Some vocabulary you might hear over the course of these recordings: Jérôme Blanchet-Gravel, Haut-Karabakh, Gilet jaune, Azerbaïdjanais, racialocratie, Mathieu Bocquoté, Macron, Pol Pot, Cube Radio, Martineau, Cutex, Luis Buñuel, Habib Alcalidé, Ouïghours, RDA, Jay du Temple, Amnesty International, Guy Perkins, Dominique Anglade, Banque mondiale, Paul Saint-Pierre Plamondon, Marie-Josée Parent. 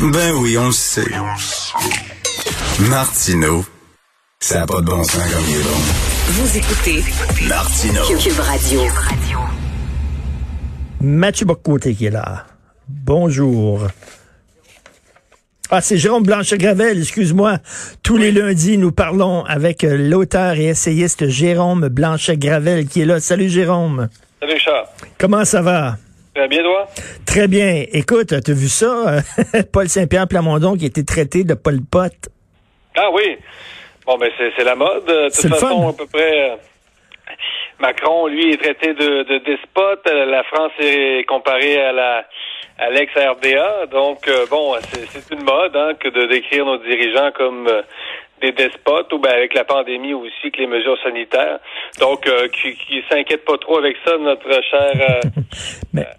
Ben oui, on le sait. Martineau, ça n'a pas de bon sens comme il est bon. Vous écoutez Martineau. Cube Radio. Mathieu Bocquoté qui est là. Bonjour. Ah, c'est Jérôme Blanchet-Gravel, excuse-moi. Tous les lundis, nous parlons avec l'auteur et essayiste Jérôme Blanchet-Gravel qui est là. Salut Jérôme. Salut Charles. Comment ça va? Très bien, toi? Très bien. Écoute, t'as vu ça? Paul Saint-Pierre Plamondon qui a été traité de Pol Pot. Ah oui. Bon, ben c'est la mode. De toute façon, à peu près... Macron, lui, est traité de despote. La France est comparée à l'ex-RDA. Donc, bon, c'est une mode hein, que de décrire nos dirigeants comme des despotes, ou bien avec la pandémie aussi, que les mesures sanitaires. Donc, qui s'inquiète pas trop avec ça, notre cher...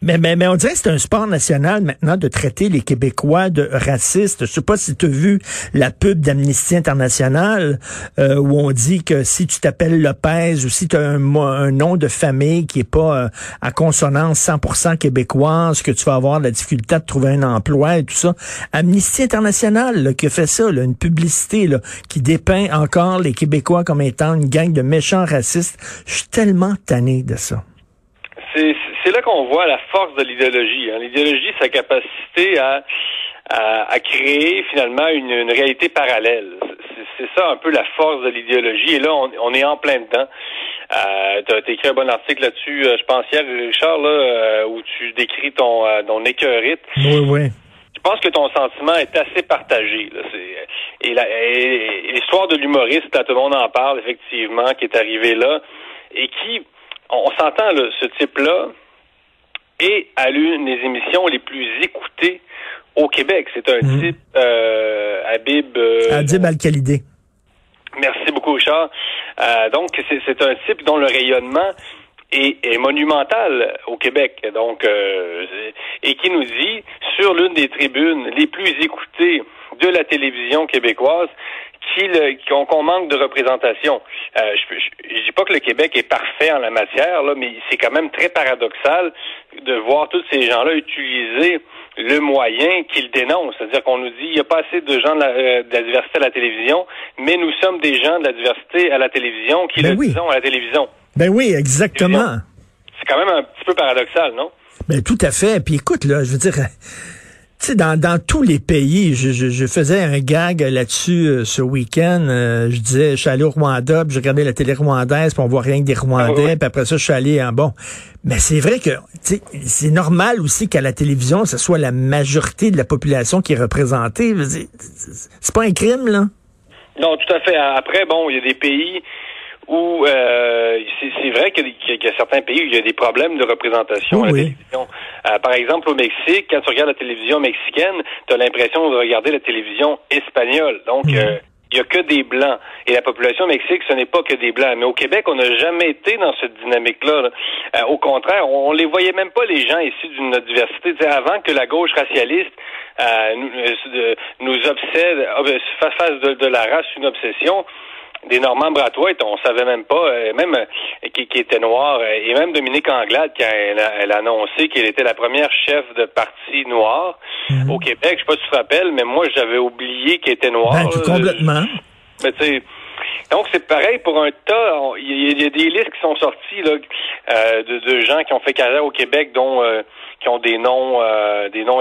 mais on dirait que c'est un sport national maintenant de traiter les Québécois de racistes. Je sais pas si tu as vu la pub d'Amnesty International où on dit que si tu t'appelles Lopez ou si tu as un nom de famille qui est pas à consonance 100% québécoise, que tu vas avoir de la difficulté de trouver un emploi et tout ça. Amnesty International là, qui a fait ça, là, une publicité là, qui dépeint encore les Québécois comme étant une gang de méchants racistes. Je suis tellement tanné de ça. C'est là qu'on voit la force de l'idéologie. Hein. L'idéologie, sa capacité à créer finalement une réalité parallèle. C'est ça un peu la force de l'idéologie. Et là, on est en plein dedans. T'as écrit un bon article là-dessus, je pense hier, Richard, là, où tu décris ton écœurite. Oui, oui. Je pense que ton sentiment est assez partagé. Là. Et l'histoire de l'humoriste, là, tout le monde en parle, effectivement, qui est arrivé là, et qui, on s'entend, là, ce type-là, est à l'une des émissions les plus écoutées au Québec. C'est un type, Habib Alcalidé. Merci beaucoup, Richard. Donc, c'est un type dont le rayonnement est monumental au Québec. Donc, et qui nous dit, sur l'une des tribunes les plus écoutées de la télévision québécoise, qu'on manque de représentation. Je dis pas que le Québec est parfait en la matière, là, mais c'est quand même très paradoxal de voir tous ces gens-là utiliser le moyen qu'ils dénoncent. C'est-à-dire qu'on nous dit, il n'y a pas assez de gens de la diversité à la télévision, mais nous sommes des gens de la diversité à la télévision qui disons à la télévision. Ben oui, exactement. C'est quand même un petit peu paradoxal, non? Ben tout à fait. Puis écoute, là, je veux dire... Tu sais, dans tous les pays, je faisais un gag là-dessus ce week-end. Je disais, je suis allé au Rwanda, puis je regardais la télé rwandaise, puis on voit rien que des Rwandais, puis après ça, je suis allé en bon. Mais c'est vrai que tu sais, c'est normal aussi qu'à la télévision, ce soit la majorité de la population qui est représentée. C'est pas un crime, là? Non, tout à fait. Après, bon, il y a des pays où c'est vrai qu'il y a certains pays où il y a des problèmes de représentation à la télévision. Par exemple, au Mexique, quand tu regardes la télévision mexicaine, tu as l'impression de regarder la télévision espagnole. Donc, il y a que des Blancs. Et la population mexique, ce n'est pas que des Blancs. Mais au Québec, on n'a jamais été dans cette dynamique-là. Là. Au contraire, on les voyait même pas, les gens issus d'une autre diversité. T'sais, avant que la gauche racialiste nous obsède, fasse de la race une obsession, des Normands Bratois, on savait même pas, même qui était noir, et même Dominique Anglade, qui elle a annoncé qu'elle était la première chef de parti noir au Québec. Je sais pas si tu te rappelles, mais moi j'avais oublié qu'elle était noire. Ben, complètement. Mais tu sais, donc c'est pareil pour un tas. Il y a des listes qui sont sorties là de gens qui ont fait carrière au Québec, dont qui ont des noms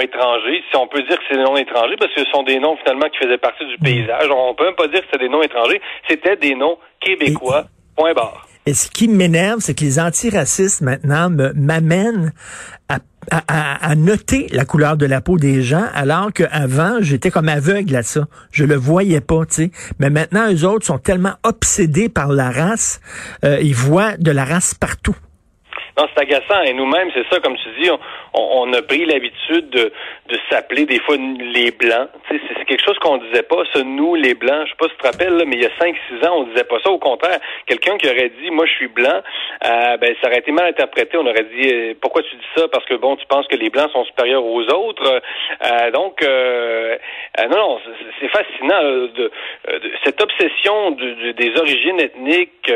étrangers, si on peut dire que c'est des noms étrangers, parce que ce sont des noms finalement qui faisaient partie du paysage. On peut même pas dire que c'était des noms étrangers, c'était des noms québécois, point barre. Et ce qui m'énerve, c'est que les antiracistes maintenant m'amènent à noter la couleur de la peau des gens, alors qu'avant, j'étais comme aveugle à ça. Je le voyais pas, tu sais. Mais maintenant, eux autres sont tellement obsédés par la race, ils voient de la race partout. Non, c'est agaçant. Et nous-mêmes, c'est ça, comme tu dis, on a pris l'habitude de s'appeler des fois les Blancs. Tu sais, c'est quelque chose qu'on disait pas, ce nous, les Blancs. Je sais pas si tu te rappelles, là, mais il y a 5-6 ans, on disait pas ça. Au contraire, quelqu'un qui aurait dit, moi, je suis Blanc, ben, ça aurait été mal interprété. On aurait dit, pourquoi tu dis ça? Parce que, bon, tu penses que les Blancs sont supérieurs aux autres. Non, c'est fascinant, cette obsession des origines ethniques.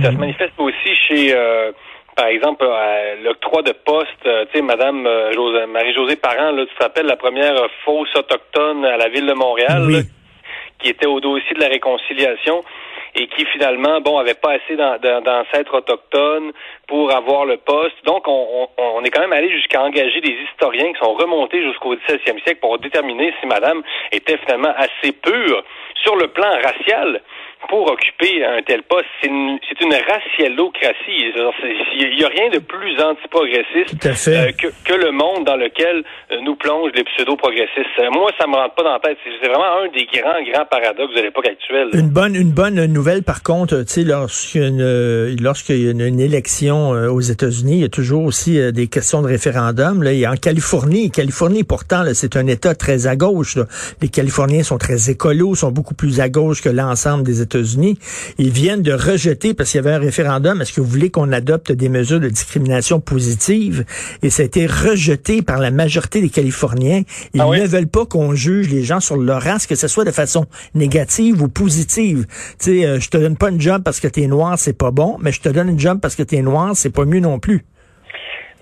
Ça se manifeste aussi chez... par exemple, l'octroi de poste, tu sais, Madame Marie-Josée Parent, là, tu te rappelles la première fausse autochtone à la ville de Montréal, oui, là, qui était au dossier de la réconciliation et qui finalement, bon, avait pas assez d'ancêtres autochtones pour avoir le poste. Donc, on est quand même allé jusqu'à engager des historiens qui sont remontés jusqu'au 17e siècle pour déterminer si Madame était finalement assez pure sur le plan racial pour occuper un tel poste. C'est une racialocratie. Il n'y a rien de plus antiprogressiste que le monde dans lequel nous plongent les pseudo-progressistes. Moi, ça me rentre pas dans la tête. C'est vraiment un des grands paradoxes de l'époque actuelle. Une bonne nouvelle, par contre, tu sais, lorsqu'il y a une élection aux États-Unis, il y a toujours aussi des questions de référendum. Là, et en Californie, pourtant, là, c'est un État très à gauche. Là. Les Californiens sont très écolos, sont beaucoup plus à gauche que l'ensemble des États-Unis. Ils viennent de rejeter, parce qu'il y avait un référendum, est-ce que vous voulez qu'on adopte des mesures de discrimination positive? Et ça a été rejeté par la majorité des Californiens. Ils ne veulent pas qu'on juge les gens sur leur race, que ce soit de façon négative ou positive. Tu sais, je te donne pas une job parce que t'es noir, c'est pas bon, mais je te donne une job parce que t'es noir, c'est pas mieux non plus.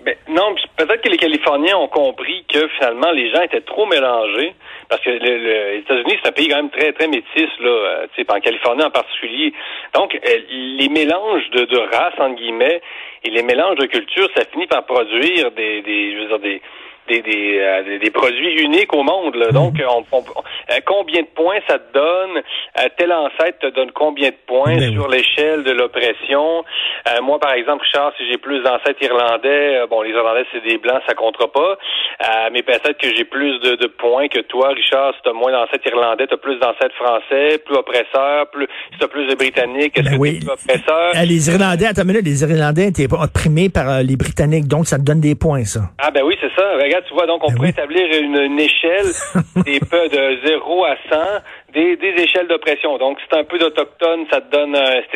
Ben, non, peut-être que les Californiens ont compris que finalement les gens étaient trop mélangés, parce que les États-Unis, c'est un pays quand même très, très métis, là, tu sais, en Californie en particulier. Donc, les mélanges de races, entre guillemets, et les mélanges de cultures, ça finit par produire des produits uniques au monde, là. Donc, combien de points ça te donne? Tel ancêtre te donne combien de points sur l'échelle de l'oppression? Moi, par exemple, Richard, si j'ai plus d'ancêtres irlandais, bon, les Irlandais, c'est des Blancs, ça comptera pas. Mais peut-être que j'ai plus de points que toi, Richard. Si t'as moins d'ancêtres irlandais, t'as plus d'ancêtres français, plus oppresseurs, si t'as plus de Britanniques, est-ce que t'es plus oppresseur? Les Irlandais, attends une minute, les Irlandais étaient opprimés par les Britanniques, donc ça te donne des points, ça. Ah, ben oui, c'est ça. Regarde, tu vois, donc on pourrait établir une échelle de 0 à 100 des échelles d'oppression. Donc, si t'es un peu d'Autochtone, ça te donne...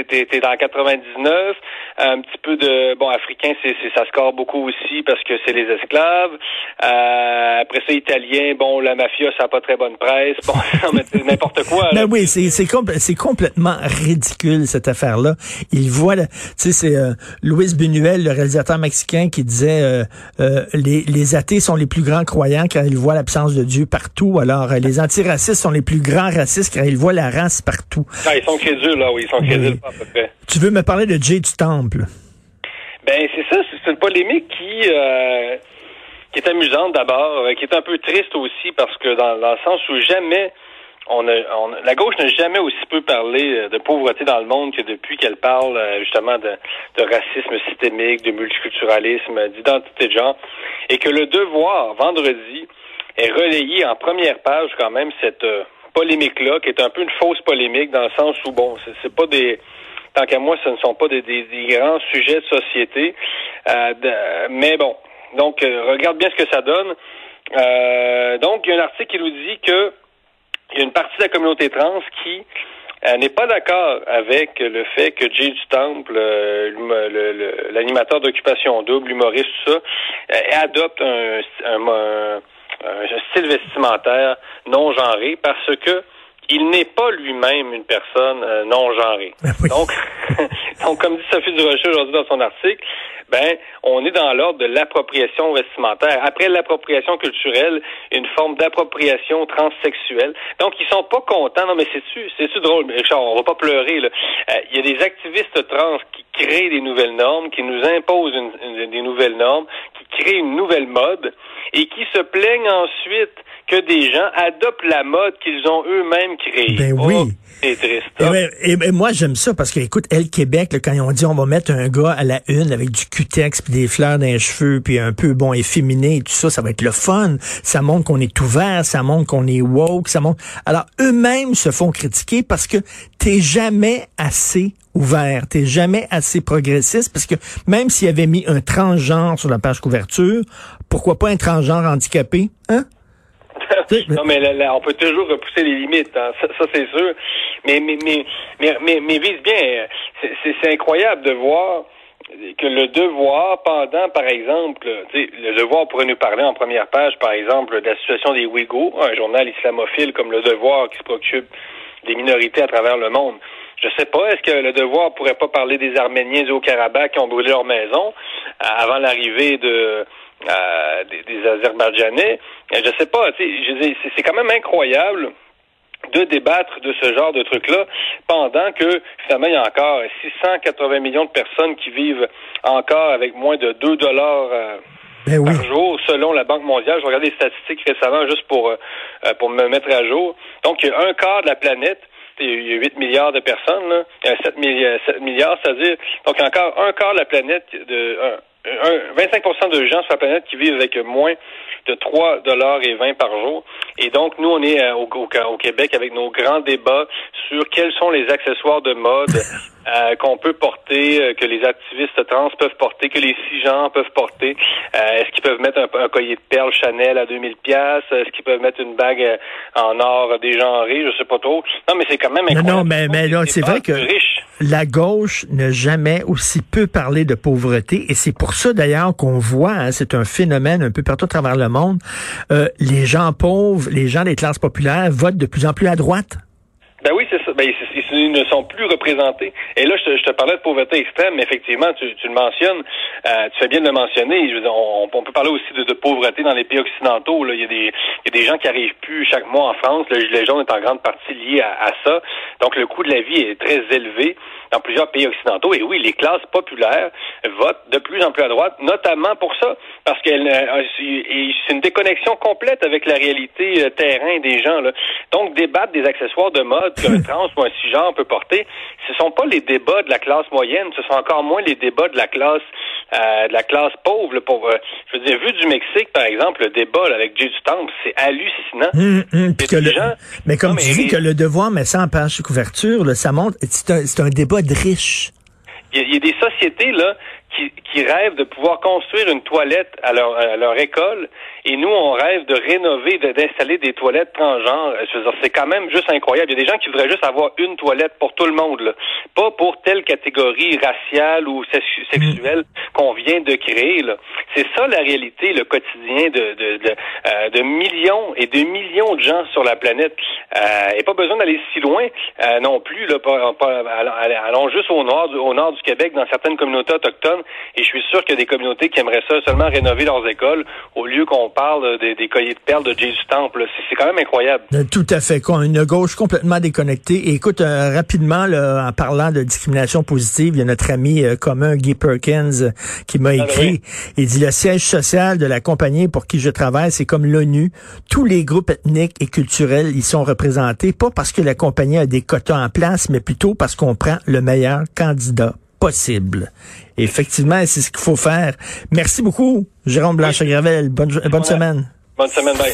T'es dans 99. Un petit peu de... Bon, Africain, ça score beaucoup aussi parce que c'est les esclaves. Après ça, Italien, bon, la mafia, ça n'a pas très bonne presse. Bon, c'est n'importe quoi. Là. Ben oui, c'est complètement ridicule, cette affaire-là. Il voit... Tu sais, c'est Luis Buñuel, le réalisateur mexicain, qui disait les athées sont les plus grands croyants car ils voient l'absence de Dieu partout. Alors, les antiracistes sont les plus grands racistes car ils voient la race partout. Ah, ils sont crédules, là, oui, ils sont crédules, à peu près. Tu veux me parler de Jay du Temple? Ben, c'est ça, c'est une polémique qui est amusante d'abord, qui est un peu triste aussi parce que dans le sens où jamais... la gauche n'a jamais aussi peu parlé de pauvreté dans le monde que depuis qu'elle parle justement de racisme systémique, de multiculturalisme, d'identité de genre, et que Le Devoir, vendredi, est relayé en première page quand même cette polémique-là, qui est un peu une fausse polémique dans le sens où, bon, c'est pas des... Tant qu'à moi, ce ne sont pas des grands sujets de société, mais bon, donc regarde bien ce que ça donne. Donc, il y a un article qui nous dit que il y a une partie de la communauté trans qui n'est pas d'accord avec le fait que Jay du Temple, l'animateur d'Occupation Double, humoriste, tout ça, adopte un style vestimentaire non genré parce que il n'est pas lui-même une personne non genrée. Oui. Donc, comme dit Sophie Durocher aujourd'hui dans son article, ben, on est dans l'ordre de l'appropriation vestimentaire. Après l'appropriation culturelle, une forme d'appropriation transsexuelle. Donc, ils sont pas contents. Non, mais c'est-tu drôle, Richard, on va pas pleurer, là. Il y a des activistes trans qui créent des nouvelles normes, qui nous imposent des nouvelles normes, qui créent une nouvelle mode et qui se plaignent ensuite que des gens adoptent la mode qu'ils ont eux-mêmes créée. Ben oui. Oh, c'est triste. Et moi, j'aime ça parce que, écoute, Québec, là, quand ils ont dit on va mettre un gars à la une avec du cutex puis des fleurs dans les cheveux puis un peu, bon, efféminé et tout ça, ça va être le fun. Ça montre qu'on est ouvert, ça montre qu'on est woke, ça montre... Alors, eux-mêmes se font critiquer parce que t'es jamais assez ouvert, t'es jamais assez progressiste, parce que même s'il avait mis un transgenre sur la page couverture, pourquoi pas un transgenre handicapé, hein? Non, mais là, on peut toujours repousser les limites, hein. Ça c'est sûr. Mais vise bien, c'est incroyable de voir que Le Devoir, pendant, par exemple, tu sais, Le Devoir pourrait nous parler en première page, par exemple, de la situation des Ouïghours, un journal islamophile comme Le Devoir qui se préoccupe des minorités à travers le monde. Je sais pas, est-ce que Le Devoir pourrait pas parler des Arméniens du Haut-Karabakh qui ont brûlé leur maison avant l'arrivée des Azerbaïdjanais? Je sais pas, c'est quand même incroyable de débattre de ce genre de truc-là pendant que, finalement, il y a encore 680 millions de personnes qui vivent encore avec moins de 2$ par jour, selon la Banque mondiale. Je regardais les statistiques récemment juste pour me mettre à jour. Donc, il y a un quart de la planète, il y a 8 milliards de personnes, là. Il y a 7 milliards, c'est-à-dire, donc il y a encore un quart de la planète, 25% de gens sur la planète qui vivent avec moins de 3,20$ par jour. Et donc, nous, on est au Québec avec nos grands débats sur quels sont les accessoires de mode qu'on peut porter, que les activistes trans peuvent porter, que les cisgenres peuvent porter. Est-ce qu'ils peuvent mettre un collier de perles Chanel à 2000$? Est-ce qu'ils peuvent mettre une bague en or dégenrée? Je sais pas trop. Non, mais c'est quand même incroyable. Non, mais là, c'est vrai que la gauche n'a jamais aussi peu parlé de pauvreté. Et c'est pour ça, d'ailleurs, qu'on voit, c'est un phénomène un peu partout à travers le monde, les gens pauvres, les gens des classes populaires votent de plus en plus à droite. Ben oui, c'est ça. Ben, ils ne sont plus représentés. Et là, je te parlais de pauvreté extrême, mais effectivement, tu le mentionnes, tu fais bien de le mentionner. Je veux dire, on peut parler aussi de pauvreté dans les pays occidentaux. Là. Il y a des gens qui arrivent plus chaque mois en France. Le gilet jaune est en grande partie lié à ça. Donc, le coût de la vie est très élevé dans plusieurs pays occidentaux. Et oui, les classes populaires votent de plus en plus à droite, notamment pour ça, parce que c'est une déconnexion complète avec la réalité terrain des gens. Là. Donc, débattre des accessoires de mode qu'un trans ou un cisgenre peut porter, ce ne sont pas les débats de la classe moyenne, ce sont encore moins les débats de la classe pauvre. Je veux dire, vu du Mexique, par exemple, le débat là, avec Jay du Temple, c'est hallucinant. Mais comme tu dis que Le Devoir met ça en page de couverture, là, ça montre, c'est un débat de riches. Il y a des sociétés là qui rêvent de pouvoir construire une toilette à leur école, et nous, on rêve de rénover, d'installer des toilettes transgenres. Je veux dire, c'est quand même juste incroyable. Il y a des gens qui voudraient juste avoir une toilette pour tout le monde, là. Pas pour telle catégorie raciale ou sexuelle qu'on vient de créer, là. C'est ça la réalité, le quotidien de millions et de millions de gens sur la planète. Et pas besoin d'aller si loin non plus, là. Allons juste au nord du Québec, dans certaines communautés autochtones. Et je suis sûr qu'il y a des communautés qui aimeraient ça seulement rénover leurs écoles au lieu qu'on parle des colliers de perles de Jay du Temple. C'est quand même incroyable. Tout à fait. Une gauche complètement déconnectée. Et écoute, rapidement, là, en parlant de discrimination positive, il y a notre ami commun Guy Perkins qui m'a écrit. Il dit « Le siège social de la compagnie pour qui je travaille, c'est comme l'ONU. Tous les groupes ethniques et culturels y sont représentés, pas parce que la compagnie a des quotas en place, mais plutôt parce qu'on prend le meilleur candidat possible. » Effectivement, c'est ce qu'il faut faire. Merci beaucoup, Jérôme Blanchet-Gravel. Bonne semaine. Bonne semaine, bye.